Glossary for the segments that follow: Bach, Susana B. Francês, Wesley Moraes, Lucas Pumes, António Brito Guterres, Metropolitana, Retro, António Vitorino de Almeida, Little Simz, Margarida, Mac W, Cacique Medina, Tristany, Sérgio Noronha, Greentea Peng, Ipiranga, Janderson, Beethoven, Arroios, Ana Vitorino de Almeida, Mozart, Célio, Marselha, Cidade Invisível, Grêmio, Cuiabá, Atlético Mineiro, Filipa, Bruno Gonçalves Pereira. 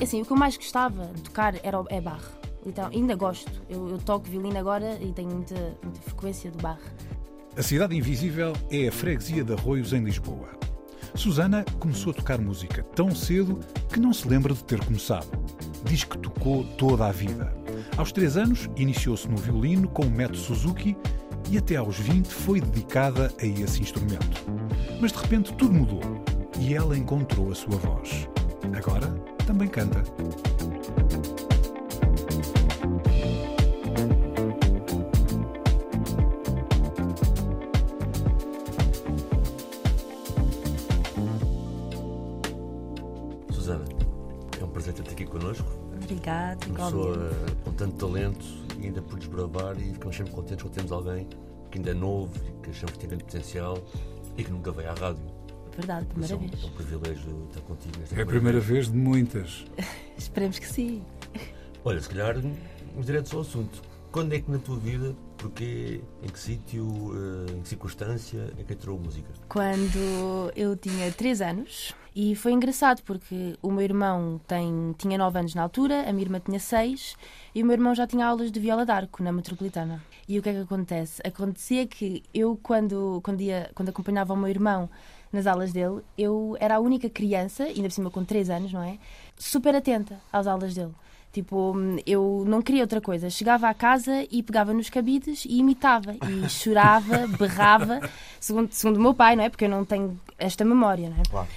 Assim, o que eu mais gostava de tocar é barre. Então, ainda gosto. Eu toco violino agora e tenho muita frequência do barre. A Cidade Invisível é a freguesia de Arroios, em Lisboa. Susana começou a tocar música tão cedo que não se lembra de ter começado. Diz que tocou toda a vida. Aos 3 anos, iniciou-se no violino com o método Suzuki e até aos 20 foi dedicada a esse instrumento. Mas de repente tudo mudou e ela encontrou a sua voz. Agora também canta. Pessoa com tanto talento e ainda por desbravar, e ficamos sempre contentes quando temos alguém que ainda é novo, que achamos que tem grande potencial e que nunca veio à rádio. Verdade, primeira vez. É um privilégio estar contigo. É a primeira vez de muitas. Esperemos que sim. Olha, se calhar, direto ao assunto. Quando é que na tua vida, porquê, em que sítio, em que circunstância é que entrou a música? Quando eu tinha 3 anos e foi engraçado porque o meu irmão tinha 9 anos na altura, a minha irmã tinha 6 e o meu irmão já tinha aulas de viola d'arco na Metropolitana. E o que é que acontece? Acontecia que eu, quando acompanhava o meu irmão nas aulas dele, eu era a única criança, ainda por cima com 3 anos, não é? Super atenta às aulas dele. Tipo, eu não queria outra coisa. Chegava à casa e pegava nos cabides e imitava. E chorava, berrava. Segundo o meu pai, não é? Porque eu não tenho esta memória, não é? Claro.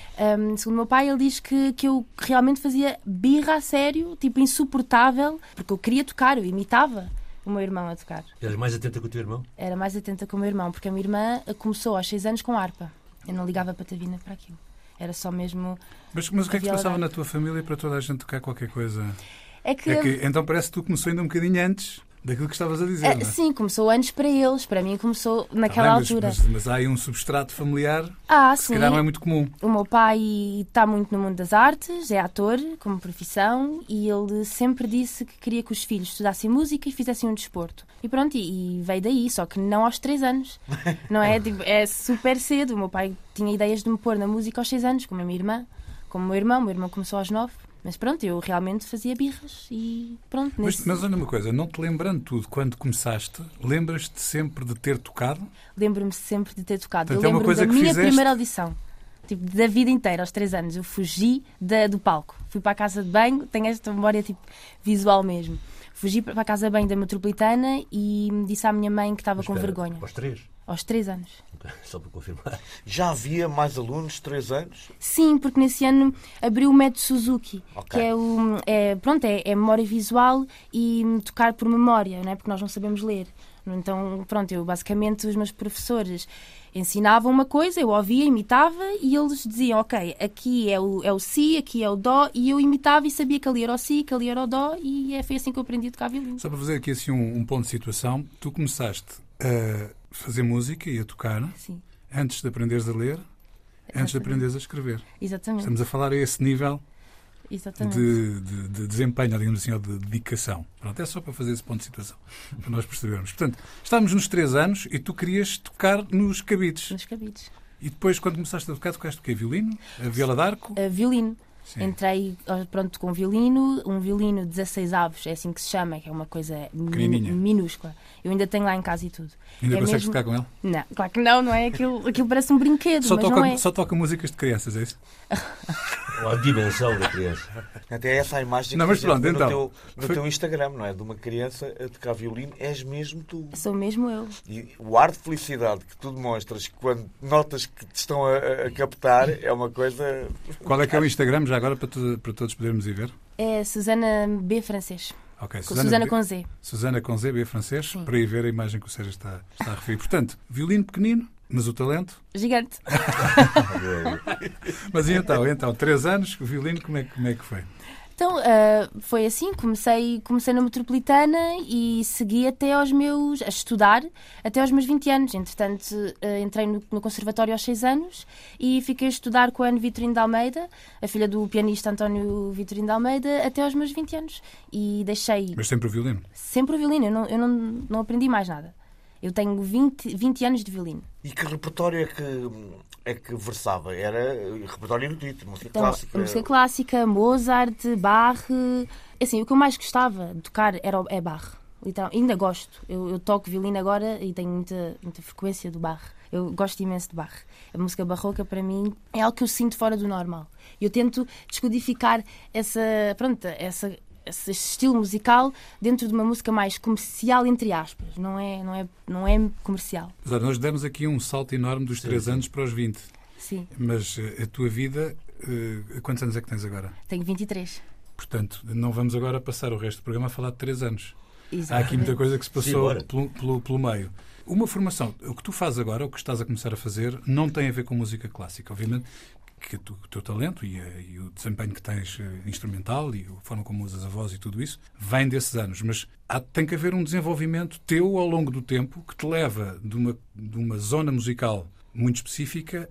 Segundo o meu pai, ele diz que eu realmente fazia birra a sério, tipo, insuportável. Porque eu queria tocar, eu imitava o meu irmão a tocar. Eras mais atenta que o teu irmão? Era mais atenta que o meu irmão, porque a minha irmã começou aos 6 anos com harpa. Eu não ligava a patavina para aquilo. Era só mesmo... Mas o que é que se passava na tua família para toda a gente tocar qualquer coisa? Então parece que tu começou ainda um bocadinho antes daquilo que estavas a dizer, não é? Sim, começou antes para eles, para mim começou naquela altura. Mas há aí um substrato familiar que se calhar não é muito comum. O meu pai está muito no mundo das artes, é ator como profissão e ele sempre disse que queria que os filhos estudassem música e fizessem um desporto. E pronto, e veio daí, só que não aos 3 anos, não é? É super cedo, o meu pai tinha ideias de me pôr na música aos 6 anos, como a minha irmã, como o meu irmão começou aos 9. Mas pronto, eu realmente fazia birras e pronto. Mas olha uma coisa, não te lembrando tudo, quando começaste, lembras-te sempre de ter tocado? Lembro-me sempre de ter tocado. Portanto, eu lembro-me da minha primeira audição, tipo, da vida inteira, aos 3 anos. Eu fugi do palco, fui para a casa de banho, tenho esta memória tipo, visual mesmo. Fugi para a casa de banho da Metropolitana e disse à minha mãe que estava com vergonha. Aos 3? Aos 3 anos. Só para confirmar. Já havia mais alunos de 3 anos? Sim, porque nesse ano abriu o método Suzuki, que é memória visual e tocar por memória, não é? Porque nós não sabemos ler. Então, pronto, eu basicamente, os meus professores ensinavam uma coisa, eu ouvia, imitava e eles diziam, ok, aqui é o si, aqui é o dó, e eu imitava e sabia que ali era o si, que ali era o dó, e foi assim que eu aprendi a tocar violino. Só para fazer aqui assim um ponto de situação, tu começaste a fazer música e a tocar, sim, antes de aprenderes a ler, exatamente, antes de aprenderes a escrever. Exatamente. Estamos a falar a esse nível de desempenho, digamos assim, ou de dedicação. Pronto, é só para fazer esse ponto de situação, para nós percebermos. Portanto, estávamos nos 3 anos e tu querias tocar nos cabides. Nos cabides. E depois, quando começaste a tocar, tocaste o quê? Violino? A viola d'arco? Violino. Sim. Entrei, pronto, com um violino 16 avos, é assim que se chama, que é uma coisa minúscula. Eu ainda tenho lá em casa e tudo. Ainda consegues tocar com ele? Não, claro que não é? Aquilo parece um brinquedo, mas não é. Só toca músicas de crianças, é isso? A dimensão da criança. Até essa a imagem que tens no teu Instagram, não é? De uma criança a tocar violino, és mesmo tu. Sou mesmo eu. E o ar de felicidade que tu demonstras quando notas que te estão a captar é uma coisa... Qual é que é o Instagram, já agora, para todos podermos ir ver? É Susana B. Francês. Okay, Susana com Z. Susana com Z, B. Francês, para ir ver a imagem que o Sérgio está a referir. Portanto, violino pequenino, Mas o talento? Gigante. Mas e então, 3 anos, o violino, como é que foi? Então, foi assim, comecei na Metropolitana e segui a estudar até aos meus 20 anos. Entretanto, entrei no conservatório aos 6 anos e fiquei a estudar com a Ana Vitorino de Almeida, a filha do pianista António Vitorino de Almeida, até aos meus 20 anos. E deixei... Mas sempre o violino? Sempre o violino, eu não aprendi mais nada. Eu tenho 20 anos de violino. E que repertório é que versava? Era repertório erudito, música clássica? Música clássica, Mozart, Bach... Assim, o que eu mais gostava de tocar é Bach. Então, ainda gosto. Eu toco violino agora e tenho muita frequência do Bach. Eu gosto imenso de Bach. A música barroca, para mim, é algo que eu sinto fora do normal. Eu tento descodificar esse estilo musical dentro de uma música mais comercial, entre aspas. Não é comercial. Mas nós demos aqui um salto enorme dos 3 anos para os 20. Sim. Mas a tua vida, quantos anos é que tens agora? Tenho 23. Portanto, não vamos agora passar o resto do programa a falar de 3 anos. Exatamente. Há aqui muita coisa que se passou pelo meio. Uma formação, o que tu fazes agora, o que estás a começar a fazer, não tem a ver com música clássica, obviamente. Que o teu talento e o desempenho que tens instrumental e a forma como usas a voz e tudo isso vem desses anos, mas tem que haver um desenvolvimento teu ao longo do tempo que te leva de uma zona musical muito específica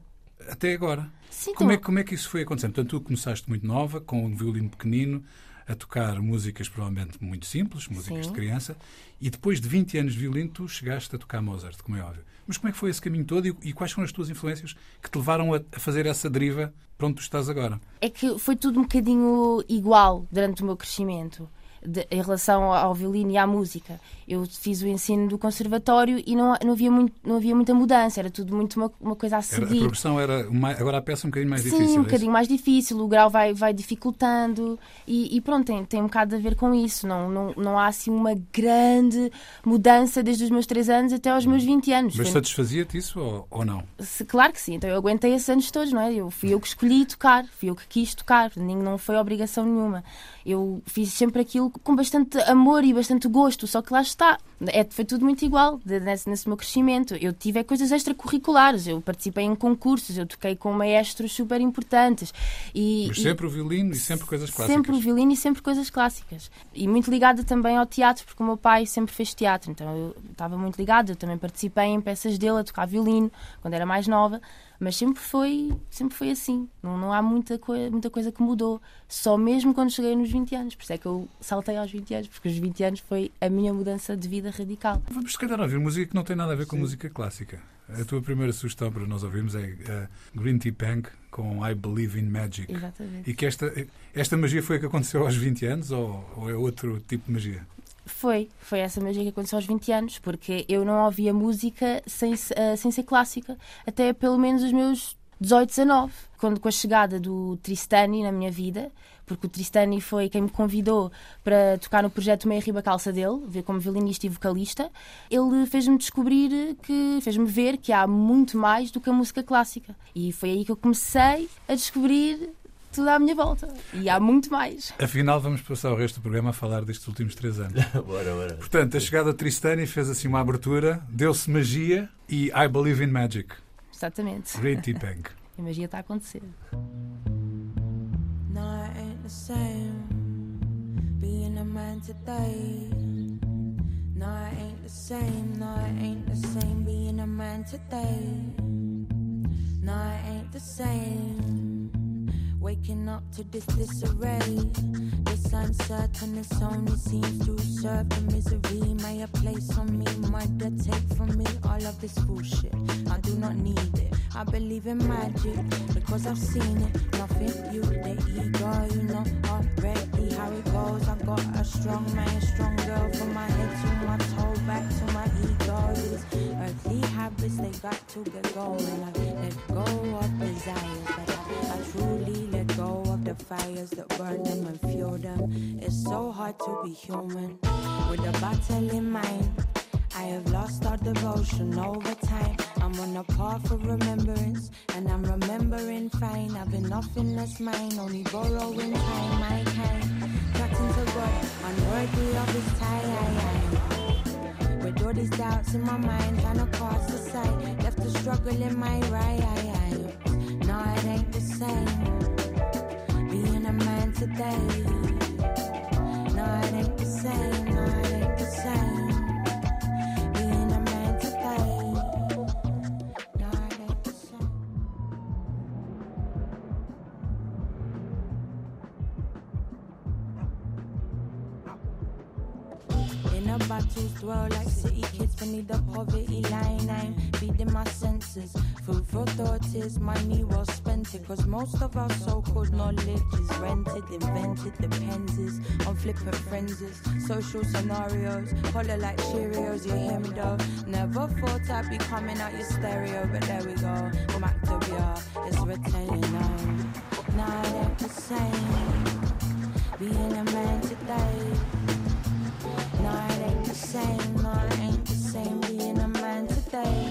até agora. Sim, como é que isso foi acontecendo? Portanto, tu começaste muito nova, com um violino pequenino, a tocar músicas provavelmente muito simples, músicas Sim. de criança, e depois de 20 anos de violino tu chegaste a tocar Mozart, como é óbvio. Mas como é que foi esse caminho todo e quais foram as tuas influências que te levaram a fazer essa deriva para onde tu estás agora? É que foi tudo um bocadinho igual durante o meu crescimento. Em relação ao violino e à música, eu fiz o ensino do conservatório e não havia muita mudança, era tudo muito uma coisa a seguir. A progressão era agora a peça um bocadinho mais difícil. Sim, um bocadinho mais difícil, o grau vai dificultando e pronto, tem um bocado a ver com isso. Não há assim uma grande mudança desde os meus 3 anos até aos meus 20 anos. Mas satisfazia-te isso ou não? Claro que sim, então eu aguentei esses anos todos, não é? Fui eu que escolhi tocar, fui eu que quis tocar, não foi obrigação nenhuma. Eu fiz sempre aquilo com bastante amor e bastante gosto, só que lá está, foi tudo muito igual nesse meu crescimento. Eu tive coisas extracurriculares, eu participei em concursos, eu toquei com maestros super importantes. Mas sempre o violino e sempre coisas clássicas. Sempre o violino e sempre coisas clássicas. E muito ligada também ao teatro, porque o meu pai sempre fez teatro, então eu estava muito ligada, eu também participei em peças dele a tocar violino, quando era mais nova. Mas sempre foi assim. Não há muita coisa que mudou. Só mesmo quando cheguei nos 20 anos. Por isso é que eu saltei aos 20 anos, porque os 20 anos foi a minha mudança de vida radical. Vamos, se calhar, ouvir música que não tem nada a ver com música clássica. A tua primeira sugestão para nós ouvirmos é Greentea Peng com I Believe in Magic. Exatamente. E que esta magia foi a que aconteceu aos 20 anos ou é outro tipo de magia? Foi essa magia que aconteceu aos 20 anos, porque eu não ouvia música sem ser clássica, até pelo menos os meus 18, 19, com a chegada do Tristany na minha vida, porque o Tristany foi quem me convidou para tocar no projeto Meia Riba Calça dele, como violinista e vocalista. Ele fez-me ver que há muito mais do que a música clássica. E foi aí que eu comecei a descobrir tudo à minha volta. E há muito mais. Afinal, vamos passar o resto do programa a falar destes últimos 3 anos. bora. Portanto, a chegada de Tristany fez assim uma abertura, deu-se magia e I Believe in Magic. Exatamente. Greentea Peng. A magia está a acontecer. Night ain't the same being a man today. Night ain't the same, night ain't the same being a man today. Night ain't the same. Waking up to this disarray. This uncertain, this only seems to serve the misery. May a place on me, mother, take from me all of this bullshit. I do not need it. I believe in magic because I've seen it. Nothing you, the ego, you know already how it goes. I got a strong man, strong girl from my head to my toe, back to my ego. These earthly habits, they got to get going. I let go of desires, but I truly let go of the fires that burn them and fuel them. It's so hard to be human with a battle in mind. I have lost all devotion over time. I'm on a path for remembrance, and I'm remembering fine. I've been nothing less mine, only borrowing time, my kind. Practicing to God, unworthy of His tie. With all these doubts in my mind, trying to cast aside, left the struggle in my right eye. No, it ain't the same being a man today. No, it ain't the same. No, it ain't the same being a man today. No, it ain't the same. In a bottles dwell like city kids beneath the poverty line. I'm feeding my senses. Fruitful thoughts is money well spent it. Cause most of our so-called knowledge is rented, invented, depends on flippant frenzies. Social scenarios, holler like Cheerios, you hear me though. Never thought I'd be coming out your stereo, but there we go. Mac W is returning now. Now it ain't the same being a man today. No, it ain't the same, no, it ain't the same being a man today.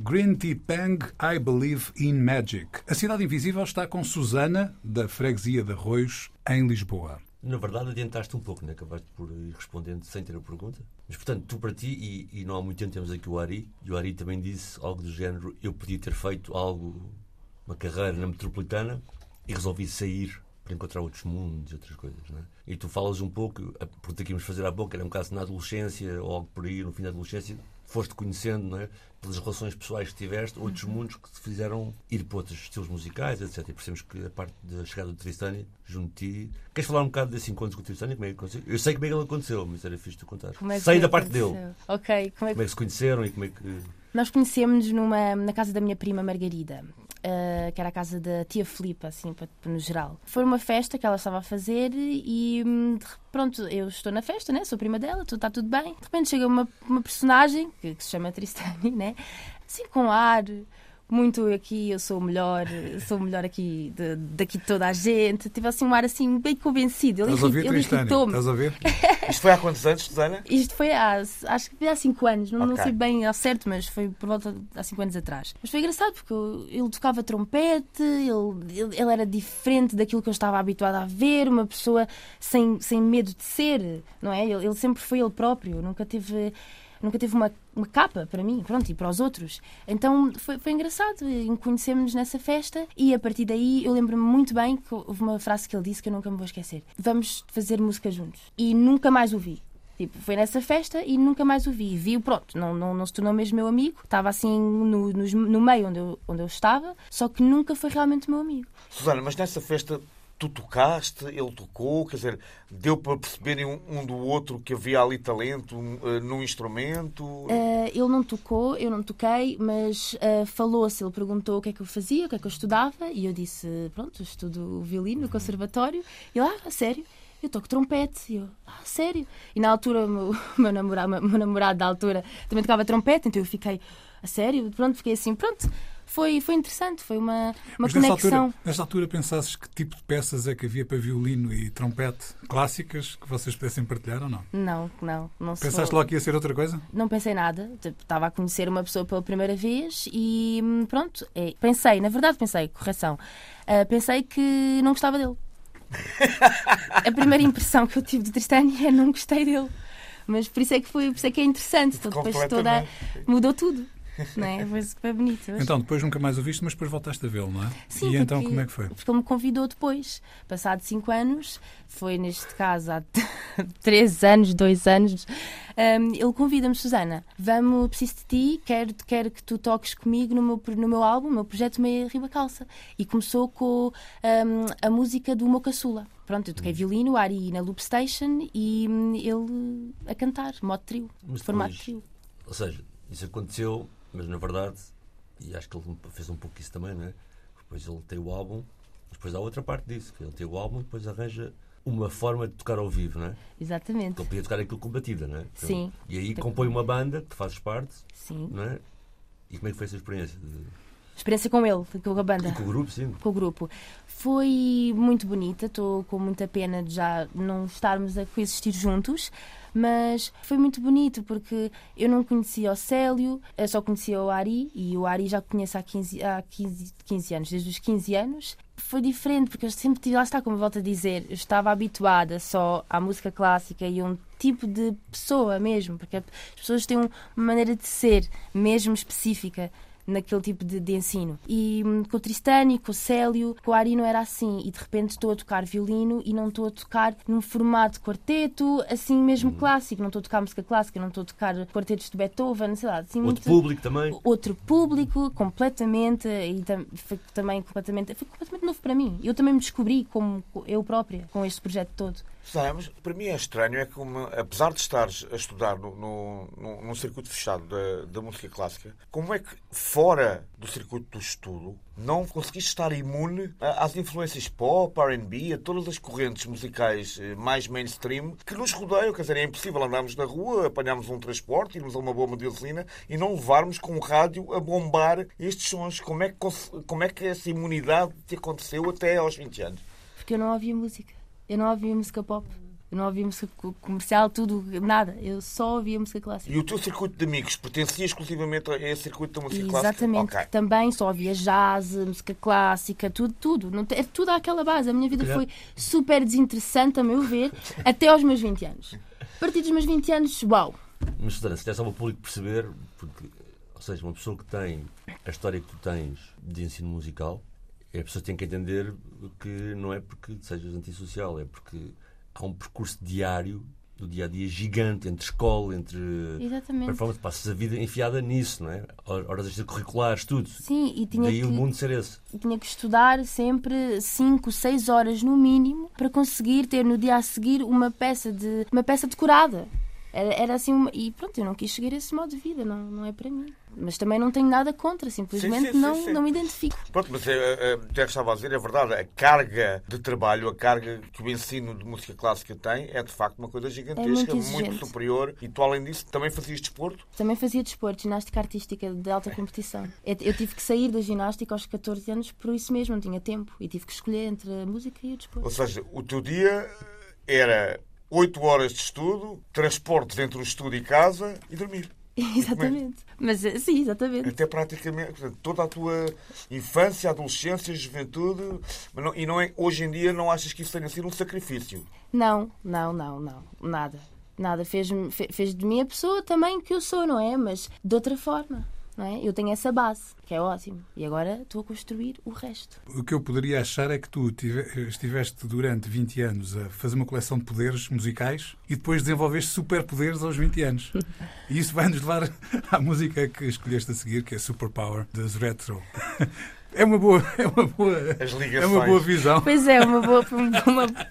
Greentea Peng, I Believe in Magic. A Cidade Invisível está com Susana, da freguesia de Arroios, em Lisboa. Na verdade, adiantaste um pouco, não é? Acabaste por ir respondendo sem ter a pergunta. Mas, portanto, tu para ti, e não há muito tempo temos aqui o Ari, e o Ari também disse algo do género, eu podia ter feito algo, uma carreira na Metropolitana, e resolvi sair para encontrar outros mundos e outras coisas, não é? E tu falas um pouco, a pergunta que íamos fazer há pouco, era um caso na adolescência, ou algo por aí, no fim da adolescência, foste conhecendo, não é? Pelas relações pessoais que tiveste, outros mundos que te fizeram ir para outros estilos musicais, etc. E percebemos que a parte da chegada do Tristany, junto de ti... Queres falar um bocado desse encontro com o Tristany? Como é que aconteceu? Eu sei como é que ele aconteceu, mas era fixe de contar. Sei da parte dele. Ok. Como é que se conheceram e como é que... Nós conhecemos-nos na casa da minha prima Margarida, que era a casa da tia Filipa, assim, no geral. Foi uma festa que ela estava a fazer e, pronto, eu estou na festa, né? Sou prima dela, está tudo bem. De repente chega uma personagem, que se chama Tristany, né? Assim, com ar, muito aqui, eu sou o melhor aqui, daqui de toda a gente. Tive assim um ar assim, bem convencido. Ele irritou-me. Estás a ver? Isto foi há quantos anos, Susana? Isto foi acho que há 5 anos, não sei bem ao certo, mas foi por volta há 5 anos atrás. Mas foi engraçado porque ele tocava trompete, ele era diferente daquilo que eu estava habituada a ver, uma pessoa sem medo de ser, não é? Ele sempre foi ele próprio, nunca teve uma capa para mim, pronto, e para os outros. Então foi engraçado, conhecemos-nos nessa festa e a partir daí eu lembro-me muito bem que houve uma frase que ele disse que eu nunca me vou esquecer: vamos fazer música juntos. E nunca mais o vi. Tipo, foi nessa festa e nunca mais o vi. Vi-o, pronto, não se tornou mesmo meu amigo. Estava assim no meio onde eu estava, só que nunca foi realmente meu amigo. Susana, mas nessa festa tu tocaste, ele tocou, quer dizer, deu para perceberem um do outro que havia ali talento num instrumento? Ele não tocou, eu não toquei, mas falou-se, ele perguntou o que é que eu fazia, o que é que eu estudava, e eu disse, pronto, eu estudo violino no conservatório, e ele, ah, sério? Eu toco trompete. E eu, ah, sério? E na altura, meu namorado da altura também tocava trompete, então eu fiquei, a sério? Pronto, fiquei assim, pronto. Foi interessante, foi uma conexão. Nesta altura pensasses que tipo de peças é que havia para violino e trompete clássicas que vocês pudessem partilhar ou não? Não. Pensaste logo que ia ser outra coisa? Não pensei nada. Estava a conhecer uma pessoa pela primeira vez e pronto. Pensei que não gostava dele. A primeira impressão que eu tive de Tristany é não gostei dele. Mas por isso é que é interessante. Depois mudou tudo. Não é? Foi super bonito. Mas... Então, depois nunca mais o viste, mas depois voltaste a vê-lo, não é? Sim, e então como é que foi? Porque ele me convidou depois, passado 5 anos, foi neste caso há 3 anos, 2 anos, ele convida-me, Susana, preciso de ti, quero que tu toques comigo no meu álbum, no meu projeto Meia Riba Calça. E começou com a música do meu caçula. Pronto, eu toquei violino, Ari na Loop Station e ele a cantar, modo trio, formato trio. Ou seja, isso aconteceu... Mas, na verdade, e acho que ele fez um pouco isso também, não é? Depois ele tem o álbum, depois há outra parte disso, que ele tem o álbum e depois arranja uma forma de tocar ao vivo, não é? Exatamente. Porque ele podia tocar aquilo com batida, não é? Então, sim. E aí compõe uma banda que fazes parte, sim, não é? E como é que foi essa experiência? Experiência com ele, com a banda. E com o grupo, sim. Com o grupo. Foi muito bonita, estou com muita pena de já não estarmos a coexistir juntos, mas foi muito bonito porque eu não conhecia o Célio, eu só conhecia o Ari e o Ari já conheço há 15 anos, desde os 15 anos. Foi diferente porque eu sempre tive, lá está, como eu volto a dizer, eu estava habituada só à música clássica e a um tipo de pessoa mesmo, porque as pessoas têm uma maneira de ser mesmo específica naquele tipo de ensino. E com o Tristany, com o Célio, com o Ari não era assim. E de repente estou a tocar violino e não estou a tocar num formato quarteto, assim mesmo clássico. Não estou a tocar música clássica, não estou a tocar quartetos de Beethoven, sei lá. Assim, outro público também. Outro público, completamente. E foi completamente novo para mim. Eu também me descobri como eu própria, com este projeto todo. Mas para mim é estranho, é que apesar de estares a estudar num circuito fechado da música clássica, como é que fora do circuito do estudo não conseguiste estar imune às influências pop, R&B, a todas as correntes musicais mais mainstream que nos rodeiam? Quer dizer, é impossível andarmos na rua, apanharmos um transporte, irmos a uma bomba de gasolina e não levarmos com o rádio a bombar estes sons. Como é que essa imunidade te aconteceu até aos 20 anos? Porque eu não ouvia música. Eu não ouvia música pop, eu não ouvia música comercial, tudo, nada. Eu só ouvia música clássica. E o teu circuito de amigos pertencia exclusivamente a esse circuito da música clássica? Exatamente. Okay. Também só ouvia jazz, música clássica, tudo. É tudo àquela base. A minha vida foi super desinteressante, a meu ver, até aos meus 20 anos. A partir dos meus 20 anos, uau! Mas, Susana, se tens ao público perceber, porque, ou seja, uma pessoa que tem a história que tu tens de ensino musical, as pessoas têm que entender que não é porque sejas antissocial, é porque há um percurso diário, do dia a dia, gigante, entre escola, entre performance, passas a vida enfiada nisso, não é? Horas extracurriculares, tudo. Sim, e tinha daí o mundo ser esse. E tinha que estudar sempre 5, 6 horas no mínimo para conseguir ter no dia a seguir uma peça decorada. Era assim, e pronto, eu não quis seguir esse modo de vida, não é para mim. Mas também não tenho nada contra, simplesmente não me identifico. Pronto, mas até estava a dizer, é verdade, a carga de trabalho, a carga que o ensino de música clássica tem é de facto uma coisa gigantesca, muito superior. E tu, além disso, também fazias desporto? Também fazia desporto, ginástica artística de alta competição. Eu tive que sair da ginástica aos 14 anos, por isso mesmo, não tinha tempo. E tive que escolher entre a música e o desporto. Ou seja, o teu dia era... 8 horas de estudo, transportes entre o estudo e casa e dormir. Exatamente. Mas, sim, exatamente. Até praticamente, portanto, toda a tua infância, adolescência, juventude, hoje em dia não achas que isso tenha sido um sacrifício? Não. Nada. Fez de mim a pessoa também que eu sou, não é? Mas de outra forma. não é? Eu tenho essa base, que é ótimo. E agora estou a construir o resto. O que eu poderia achar é que tu estiveste durante 20 anos a fazer uma coleção de poderes musicais e depois desenvolveste superpoderes aos 20 anos. E isso vai nos levar à música que escolheste a seguir, que é Superpower, dos Retro. É uma boa visão. Pois é,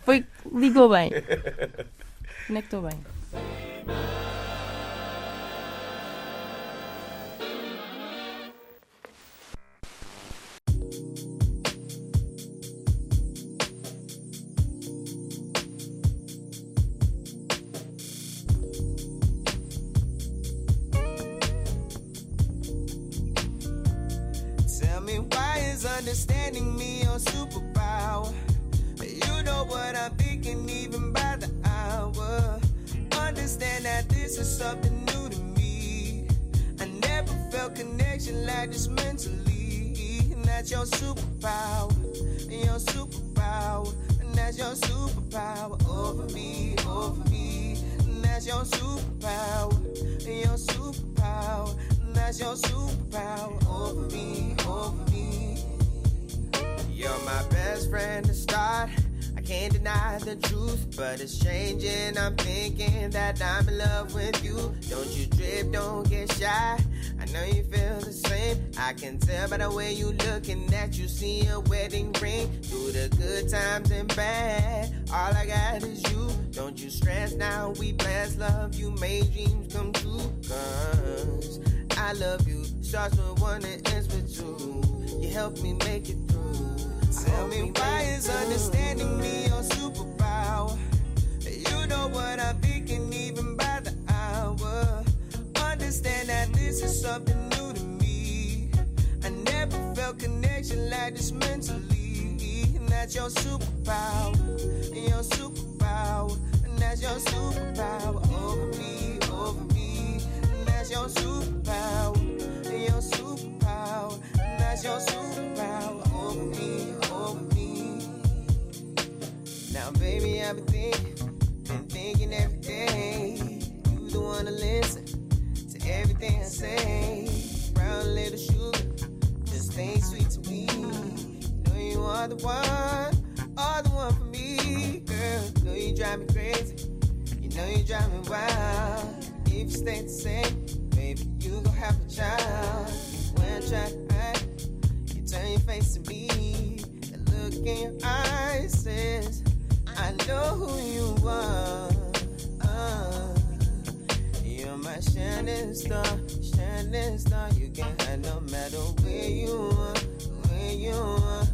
foi, ligou bem. Conectou bem. Understanding me your superpower. You know what I'm thinking even by the hour. Understand that this is something new to me. I never felt connection like this mentally. And that's your superpower. And your superpower. And that's your superpower over me, over me. And that's your superpower. And your superpower. And that's your superpower over me, over me. You're my best friend to start. I can't deny the truth, but it's changing. I'm thinking that I'm in love with you. Don't you drip, don't get shy. I know you feel the same. I can tell by the way you looking that you see a wedding ring. Through the good times and bad, all I got is you. Don't you stress now, we blessed love. You made dreams come true. 'Cause I love you. Starts with one and ends with two. You helped me make it through. Tell me why is understanding me your superpower? You know what I'm thinking even by the hour. Understand that this is something new to me. I never felt connection like this mentally. And that's your superpower. And your superpower. And that's your superpower over me, over me. And that's your superpower. And your superpower. And that's your superpower over me. Now, baby, I've been thinking every day. You the one to listen to everything I say. Brown little sugar, just stay sweet to me. Know you are the one for me, girl. Know you drive me crazy, you know you drive me wild. If you stay the same, baby, you gon' have a child. When I try to hide, you turn your face to me. That look in your eyes says I know who you are. You're my shining star, shining star. You can't hide no matter where you are, where you are,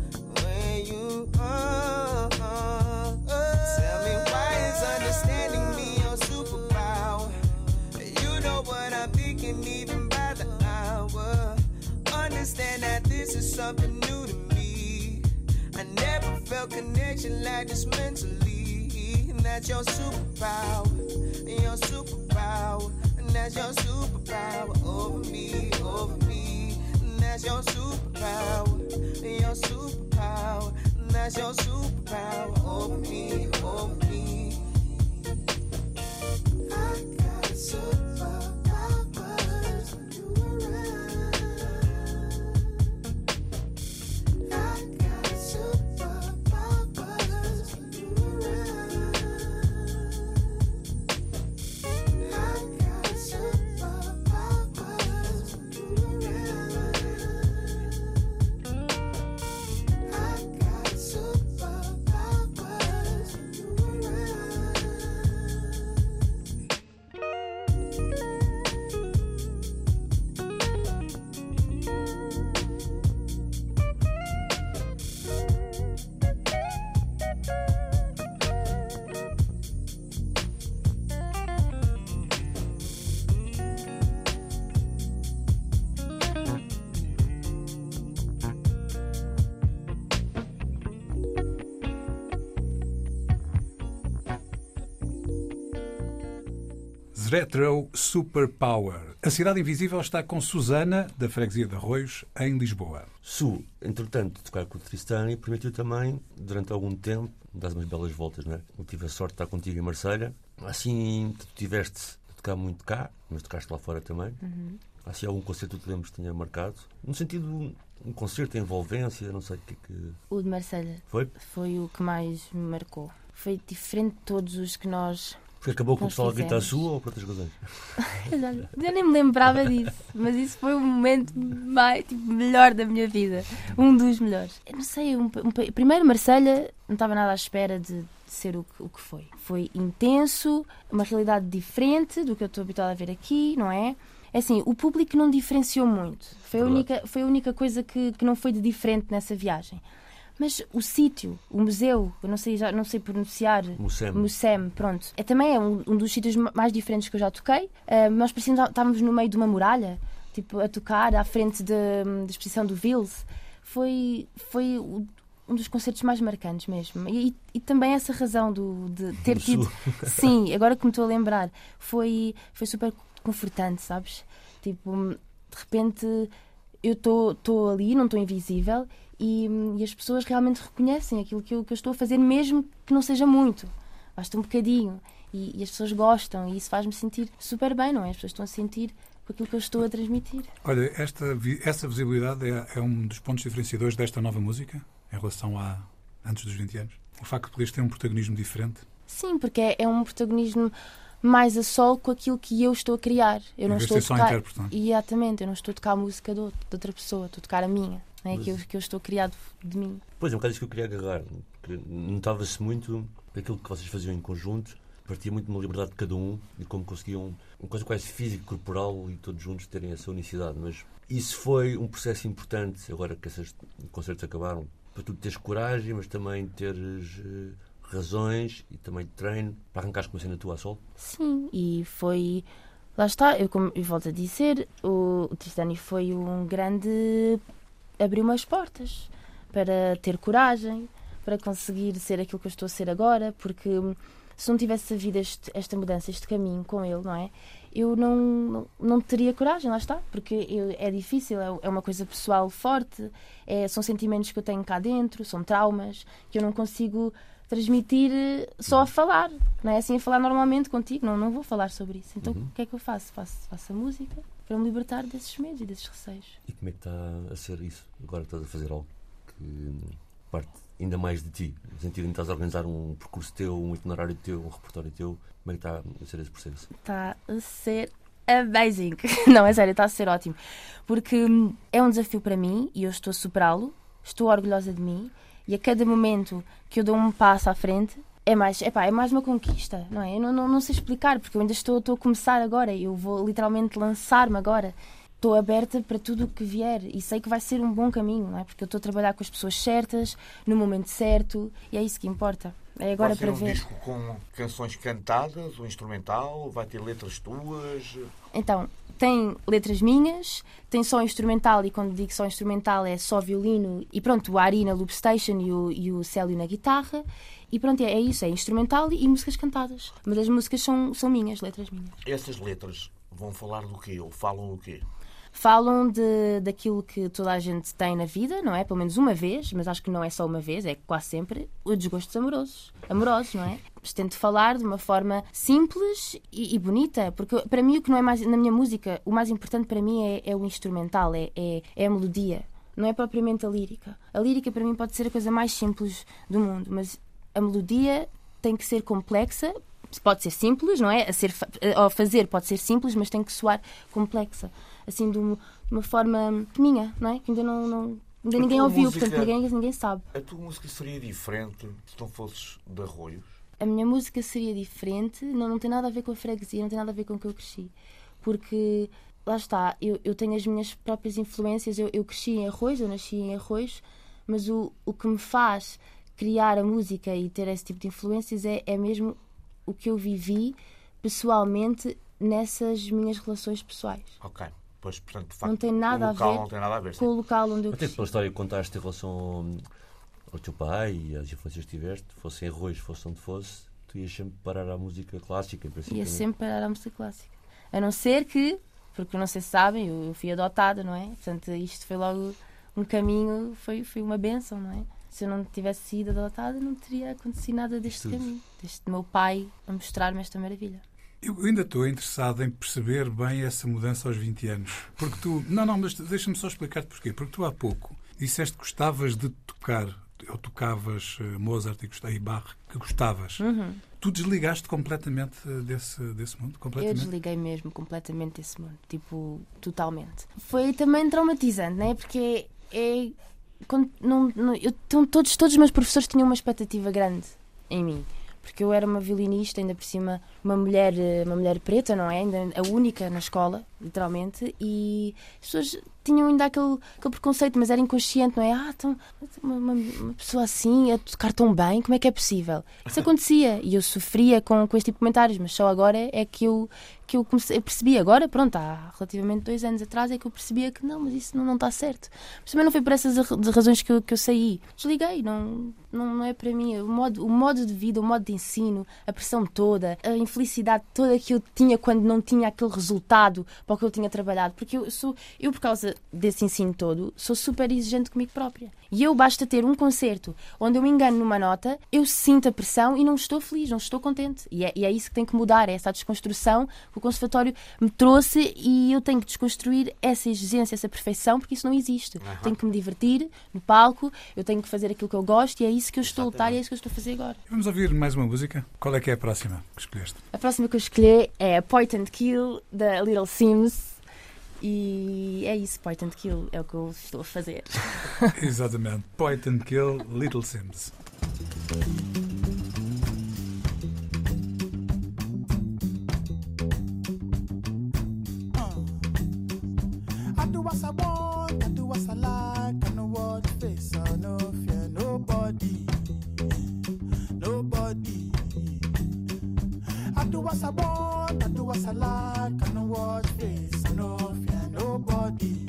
where you are. Tell me why is understanding me your superpower? You know what I'm thinking even by the hour. Understand that this is something new to me. I never felt connection like this mentally. And that's your superpower. And your superpower. And that's your superpower over me, over me. And that's your superpower. And your superpower. And that's your superpower over me, over me. I got a superpower when you around. I got a superpower. Retro Superpower. A Cidade Invisível está com Susana, da freguesia de Arroios, em Lisboa. Su, entretanto, tocar com o Tristany permitiu também, durante algum tempo, dar umas belas voltas, não é? Eu tive a sorte de estar contigo em Marselha. Assim, tu tiveste a tocar muito cá, mas tocaste lá fora também. Há algum concerto que lembro que tinha marcado? No sentido, um concerto, envolvência, não sei o que é que... O de Marselha. Foi? Foi o que mais me marcou. Foi diferente de todos os que nós... Porque acabou com o pessoal a gritar sua ou por outras razões? Exato. Eu nem me lembrava disso, mas isso foi o momento mais, melhor da minha vida. Um dos melhores. Eu não sei, primeiro Marselha, não estava nada à espera de ser o que foi. Foi intenso, uma realidade diferente do que eu estou habituada a ver aqui, não é? É assim, o público não diferenciou muito. Foi a única coisa que não foi de diferente nessa viagem. Mas o sítio, o museu, eu não sei pronunciar... Mucem, pronto. Também é um dos sítios mais diferentes que eu já toquei. Nós parecíamos, estávamos no meio de uma muralha, tipo, a tocar à frente da exposição do Vils. Foi um dos concertos mais marcantes mesmo. E também essa razão de ter tido... Sim, agora que me estou a lembrar. Foi super... confortante, sabes? Tipo, de repente eu estou ali, não estou invisível e as pessoas realmente reconhecem aquilo que eu estou a fazer, mesmo que não seja muito. Basta um bocadinho e as pessoas gostam e isso faz-me sentir super bem, não é? As pessoas estão a sentir com aquilo que eu estou a transmitir. Olha, essa visibilidade é um dos pontos diferenciadores desta nova música em relação a antes dos 20 anos? O facto de poderes ter um protagonismo diferente? Sim, porque é um protagonismo... mais a solo com aquilo que eu estou a criar. Eu não estou a tocar. Exatamente, eu não estou a tocar a música de outra pessoa, estou a tocar a minha, não é? Aquilo que eu estou a criar de mim. Pois é, um bocado isso que eu queria agarrar. Notava-se muito aquilo que vocês faziam em conjunto, partia muito de uma liberdade de cada um e como conseguiam uma coisa quase física, corporal e todos juntos terem essa unicidade. Mas isso foi um processo importante, agora que esses concertos acabaram, para tu teres coragem, mas também teres. Razões e também de treino para arrancares com a cena tua a solo? Sim, e foi... Lá está, eu volto a dizer, o Tristany foi um grande... abriu-me as portas para ter coragem, para conseguir ser aquilo que eu estou a ser agora, porque se não tivesse havido esta mudança, este caminho com ele, não é? Eu não teria coragem, lá está, porque é difícil, é uma coisa pessoal forte, são sentimentos que eu tenho cá dentro, são traumas, que eu não consigo... transmitir só a falar, não é assim a falar normalmente contigo, não vou falar sobre isso. Então o que é que eu faço? Faço a música para me libertar desses medos e desses receios. E como é que está a ser isso? Agora estás a fazer algo que parte ainda mais de ti, no sentido em que estás a organizar um percurso teu, um itinerário teu, um repertório teu. Como é que está a ser esse processo? Está a ser amazing. Não, é sério, está a ser ótimo. Porque é um desafio para mim e eu estou a superá-lo, estou orgulhosa de mim. E a cada momento que eu dou um passo à frente é mais uma conquista, não é? Eu não sei explicar, porque eu ainda estou a começar agora, eu vou literalmente lançar-me agora. Estou aberta para tudo o que vier e sei que vai ser um bom caminho, não é? Porque eu estou a trabalhar com as pessoas certas, no momento certo, e é isso que importa. É agora para ver. Vai ser um disco com canções cantadas, um instrumental, vai ter letras tuas? Então, tem letras minhas, tem só instrumental, e quando digo só instrumental é só violino, e pronto, o Ari na loopstation e o Célio na guitarra, e pronto, é isso, é instrumental e músicas cantadas. Mas as músicas são minhas, letras minhas. Essas letras vão falar do quê? Ou falam do quê? Falam daquilo que toda a gente tem na vida, não é? Pelo menos uma vez, mas acho que não é só uma vez, é quase sempre os desgostos amorosos, não é? Tento falar de uma forma simples e bonita, porque para mim o que não é mais na minha música, o mais importante para mim é o instrumental, é a melodia, não é propriamente a lírica. A lírica para mim pode ser a coisa mais simples do mundo, mas a melodia tem que ser complexa. Pode ser simples, não é? Ou fazer pode ser simples, mas tem que soar complexa. Assim, de uma forma minha, não é? Que ainda ninguém ouviu, música, portanto ninguém sabe. A tua música seria diferente se não fosses de Arroios? A minha música seria diferente, não tem nada a ver com a freguesia, não tem nada a ver com o que eu cresci. Porque, lá está, eu tenho as minhas próprias influências, eu cresci em Arroios, eu nasci em Arroios, mas o que me faz criar a música e ter esse tipo de influências é mesmo... o que eu vivi pessoalmente nessas minhas relações pessoais. Ok, pois portanto de facto, não tem nada a ver com o local onde eu cresci. Até pela história que contaste em relação ao teu pai e às influências que tiveste, fosse em Arroios, fosse onde fosse, tu ias sempre parar à música clássica, em princípio. Ia sempre parar à música clássica. A não ser que, porque não sei se sabem, eu fui adotada, não é? Portanto, isto foi logo um caminho, foi uma bênção, não é? Se eu não tivesse sido adotada, não teria acontecido nada deste caminho, deste meu pai a mostrar-me esta maravilha. Eu ainda estou interessado em perceber bem essa mudança aos 20 anos. Porque tu... Não, mas deixa-me só explicar-te porquê. Porque tu há pouco disseste que gostavas de tocar, ou tocavas Mozart e Bach, que gostavas. Uhum. Tu desligaste completamente desse mundo? Completamente? Eu desliguei mesmo completamente desse mundo. Tipo, totalmente. Foi também traumatizante, não é? Porque é... Quando, não, eu, todos os meus professores tinham uma expectativa grande em mim. Porque eu era uma violinista, ainda por cima, uma mulher preta, não é? Ainda a única na escola, literalmente, e as pessoas tinham ainda aquele preconceito, mas era inconsciente, não é? Ah, então, uma pessoa assim, a tocar tão bem, como é que é possível? Isso acontecia, e eu sofria com este tipo de comentários, mas só agora é que eu comecei, eu percebi agora, pronto, há relativamente 2 anos atrás, é que eu percebia que não, mas isso não está certo. Mas também não foi por essas razões que eu saí. Desliguei, não é para mim. O modo de vida, o modo de ensino, a pressão toda, a infelicidade toda que eu tinha quando não tinha aquele resultado para o que eu tinha trabalhado, porque eu por causa desse ensino todo, sou super exigente comigo própria. E eu basta ter um concerto onde eu me engano numa nota, eu sinto a pressão e não estou feliz, não estou contente. E é isso que tem que mudar, é essa desconstrução que o conservatório me trouxe, e eu tenho que desconstruir essa exigência, essa perfeição, porque isso não existe. Uhum. Tenho que me divertir no palco, eu tenho que fazer aquilo que eu gosto, e é isso que eu estou a lutar e é isso que eu estou a fazer agora. Vamos ouvir mais uma música? Qual é que é a próxima que escolheste? A próxima que eu escolhi é Point and Kill, da Little Simz. E é isso, Point and Kill é o que eu estou a fazer. Exatamente, Point and Kill, Little Simz. I do what I want, I do what I like, I know what to face, I no fear nobody, nobody. I do what I want, I do what I like, I know what to face, I no fear. Nobody,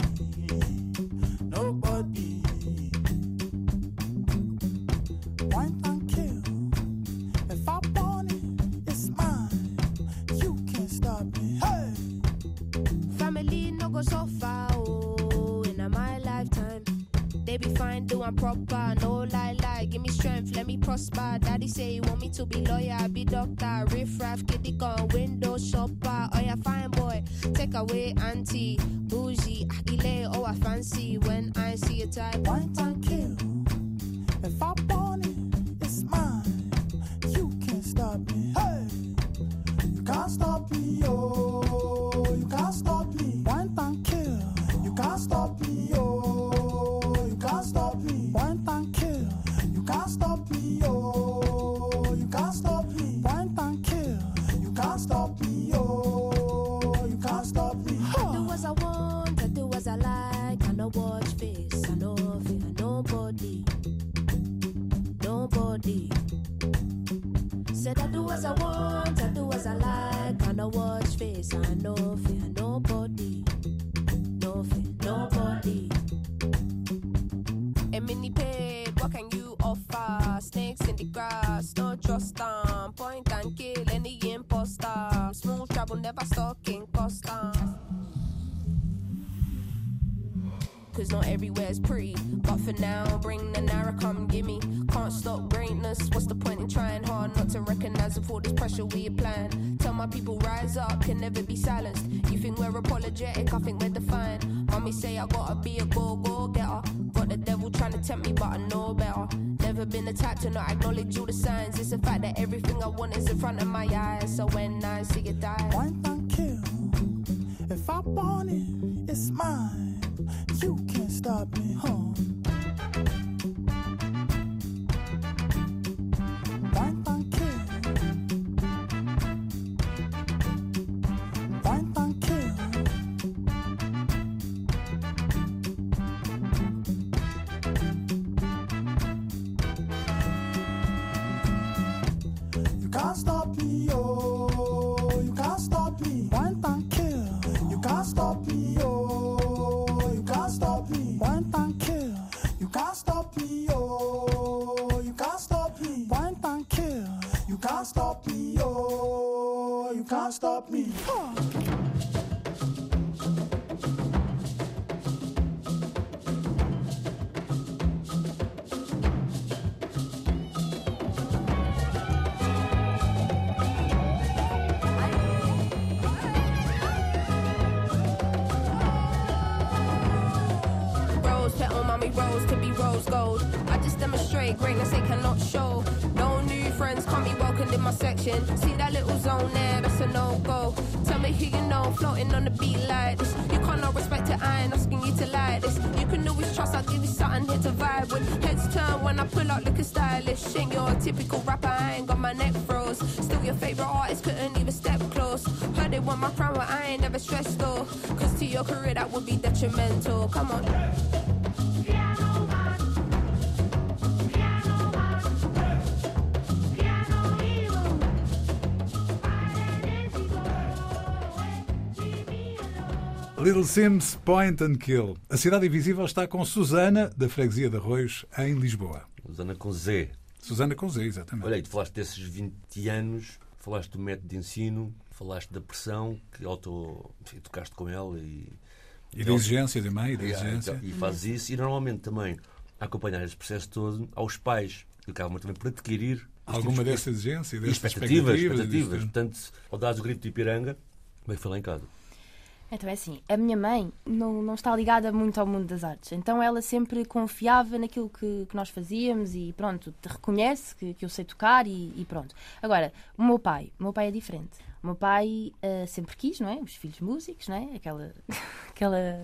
nobody. Point and kill. If I want it, it's mine. You can't stop me. Hey, family no go so far. Oh, in my lifetime, they be fine, doing proper. No lie, give me strength, let me prosper. Daddy say he want me to be lawyer, I be doctor. Riff raff, kitty gun, window shopper. Oh yeah, fine boy, take away auntie. Bougie, Aguilé, oh I fancy when I see a type. Point and kill. If I want it, it's mine. You can't stop me. Hey, you can't stop me. Oh, you can't stop me. Point and kill. You can't stop me. Oh, you can't stop me. Point and kill. You can't stop me. Oh, you can't stop me. Point and kill. You can't stop me. Oh, you can't stop me. I want, I do as I like, I no watch face, I no fear nobody, nobody. Said I do as I want, I do as I like, I no watch face, I no fear nobody, no fear nobody. A mini pig, what can you offer? Snakes in the grass, don't trust them. Point and kill any imposter. Smooth travel, never stalking custom. Cause not everywhere's pretty, but for now, bring the Nara, come gimme. Can't stop greatness, what's the point in trying hard not to recognize all this pressure we applying? Tell my people rise up, can never be silenced. You think we're apologetic, I think we're defiant. Mommy say I gotta be a go-getter. Got the devil trying to tempt me, but I know better. Never been the type to not acknowledge all the signs. It's the fact that everything I want is in front of my eyes. So when I see it die, point and kill. If I want it, it's mine. You can't stop me, huh? Point and kill. Point and kill. You can't stop me, oh. You can't stop me. Point and kill. You can't stop me, oh. Stop me. Huh. mommy rolls to be rose gold. I just demonstrate greatness they cannot show. No new friends can't be welcomed in my section. See that little zone there, that's a no-go. Tell me who you know, floating on the beat like this. You can't not respect it, I ain't asking you to like this. You can always trust, I'll give you something here to vibe with. Heads turn when I pull out looking stylish. Ain't your typical rapper, I ain't got my neck froze. Still your favourite artist, couldn't even step close. Heard they want my crown, but I ain't never stressed though. Cause to your career that would be detrimental, come on. Piano man, piano man, piano evil. Little Simz, Point and Kill. A Cidade Invisível está com Susana, da freguesia de Arroios, em Lisboa. Susana com Z. Susana com Z, exatamente. Olha, tu falaste desses 20 anos, falaste do método de ensino, falaste da pressão, que enfim, tocaste com ela e da exigência também, e fazes isso, e normalmente também a acompanhar este processo todo aos pais, que acabam também por adquirir alguma dessa exigência, dessas expectativas. Portanto, ao dares o grito de Ipiranga, bem foi lá em casa. Então é assim, a minha mãe não está ligada muito ao mundo das artes, então ela sempre confiava naquilo que nós fazíamos e pronto, reconhece que eu sei tocar e pronto. Agora, o meu pai é diferente. O meu pai sempre quis, não é? Os filhos músicos, não é?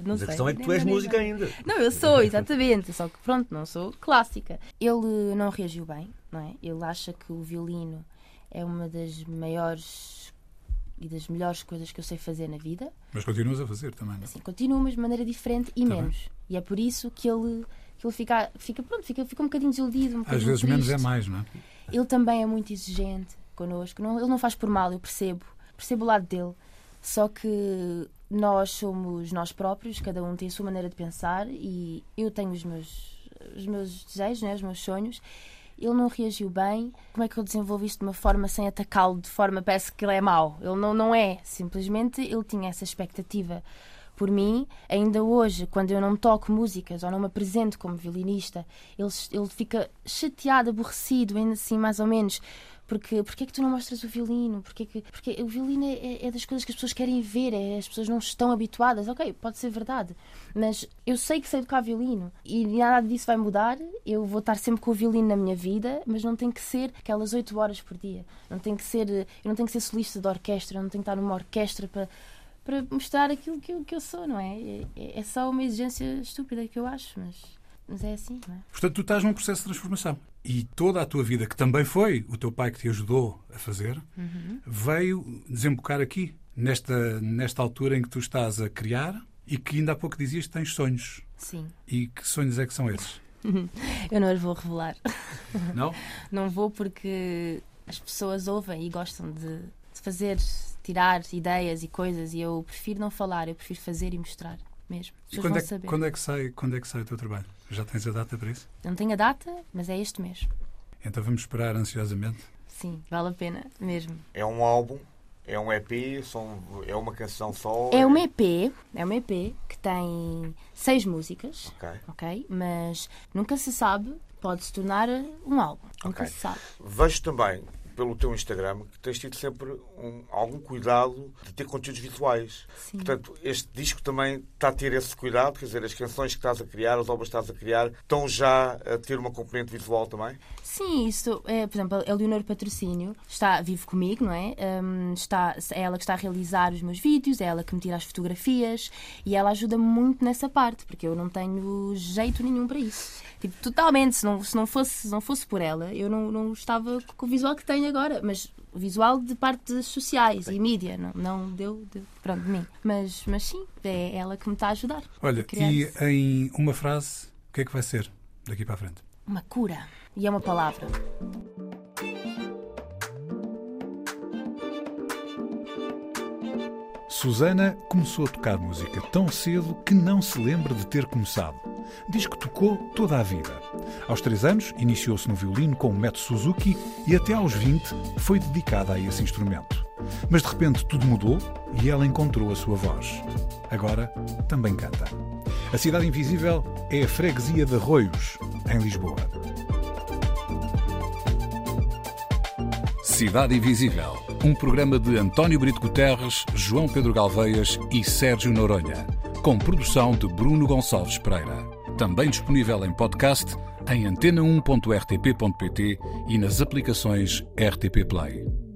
Mas a questão é que tu és música ainda. Não, eu sou, exatamente. Só que pronto, não sou clássica. Ele não reagiu bem, não é? Ele acha que o violino é uma das maiores e das melhores coisas que eu sei fazer na vida. Mas continuas a fazer também, não é? Sim, continuo, mas de maneira diferente e menos. E é por isso que ele fica um bocadinho desiludido. Às vezes menos é mais, não é? Ele também é muito exigente connosco. Ele não faz por mal, eu percebo o lado dele, só que nós somos nós próprios, cada um tem a sua maneira de pensar e eu tenho os meus desejos, né, os meus sonhos. Ele não reagiu bem. Como é que eu desenvolvo isto de uma forma sem atacá-lo de forma parece que ele é mau? Ele não é, simplesmente ele tinha essa expectativa por mim. Ainda hoje, quando eu não toco músicas ou não me apresento como violinista, ele fica chateado, aborrecido, ainda assim mais ou menos. Porque é que tu não mostras o violino? Porque o violino é das coisas que as pessoas querem ver, as pessoas não estão habituadas. Ok, pode ser verdade, mas eu sei que sei tocar violino e nada disso vai mudar. Eu vou estar sempre com o violino na minha vida, mas não tem que ser aquelas 8 horas por dia. Eu não tenho que ser solista de orquestra, eu não tenho que estar numa orquestra para mostrar aquilo que eu sou, não é? É só uma exigência estúpida que eu acho, mas é assim, não é? Portanto, tu estás num processo de transformação. E toda a tua vida, que também foi o teu pai que te ajudou a fazer, veio desembocar aqui, nesta altura em que tu estás a criar e que ainda há pouco dizias que tens sonhos. Sim. E que sonhos é que são esses? Eu não os vou revelar. Não? Não vou, porque as pessoas ouvem e gostam de fazer, tirar ideias e coisas, e eu prefiro não falar, eu prefiro fazer e mostrar. Mesmo. E quando é que sai o teu trabalho? Já tens a data para isso? Não tenho a data, mas é este mês. Então vamos esperar ansiosamente? Sim, vale a pena mesmo. É um álbum? É um EP? É uma canção só? É um EP que tem 6 músicas, okay, mas nunca se sabe, pode se tornar um álbum. Nunca se sabe. Vejo também pelo teu Instagram que tens tido sempre algum cuidado de ter conteúdos visuais. Sim. Portanto, este disco também está a ter esse cuidado, quer dizer, as canções que estás a criar, as obras que estás a criar, estão já a ter uma componente visual também? Sim, isso. Por exemplo, a Leonor Patrocínio vive comigo, não é? É ela que está a realizar os meus vídeos, é ela que me tira as fotografias e ela ajuda-me muito nessa parte, porque eu não tenho jeito nenhum para isso. Tipo, totalmente, se não fosse por ela, eu não estava com o visual que tenho agora, mas visual de partes sociais e mídia, não deu pronto de mim. Mas sim, é ela que me está a ajudar. Olha, e em uma frase, o que é que vai ser daqui para a frente? Uma cura. E é uma palavra. Susana começou a tocar música tão cedo que não se lembra de ter começado. Diz que tocou toda a vida. Aos 3 anos, iniciou-se no violino com o Método Suzuki e até aos 20 foi dedicada a esse instrumento. Mas de repente tudo mudou e ela encontrou a sua voz. Agora também canta. A Cidade Invisível é a freguesia de Arroios, em Lisboa. Cidade Invisível, um programa de António Brito Guterres, João Pedro Galveias e Sérgio Noronha, com produção de Bruno Gonçalves Pereira. também disponível em podcast, em antena1.rtp.pt e nas aplicações RTP Play.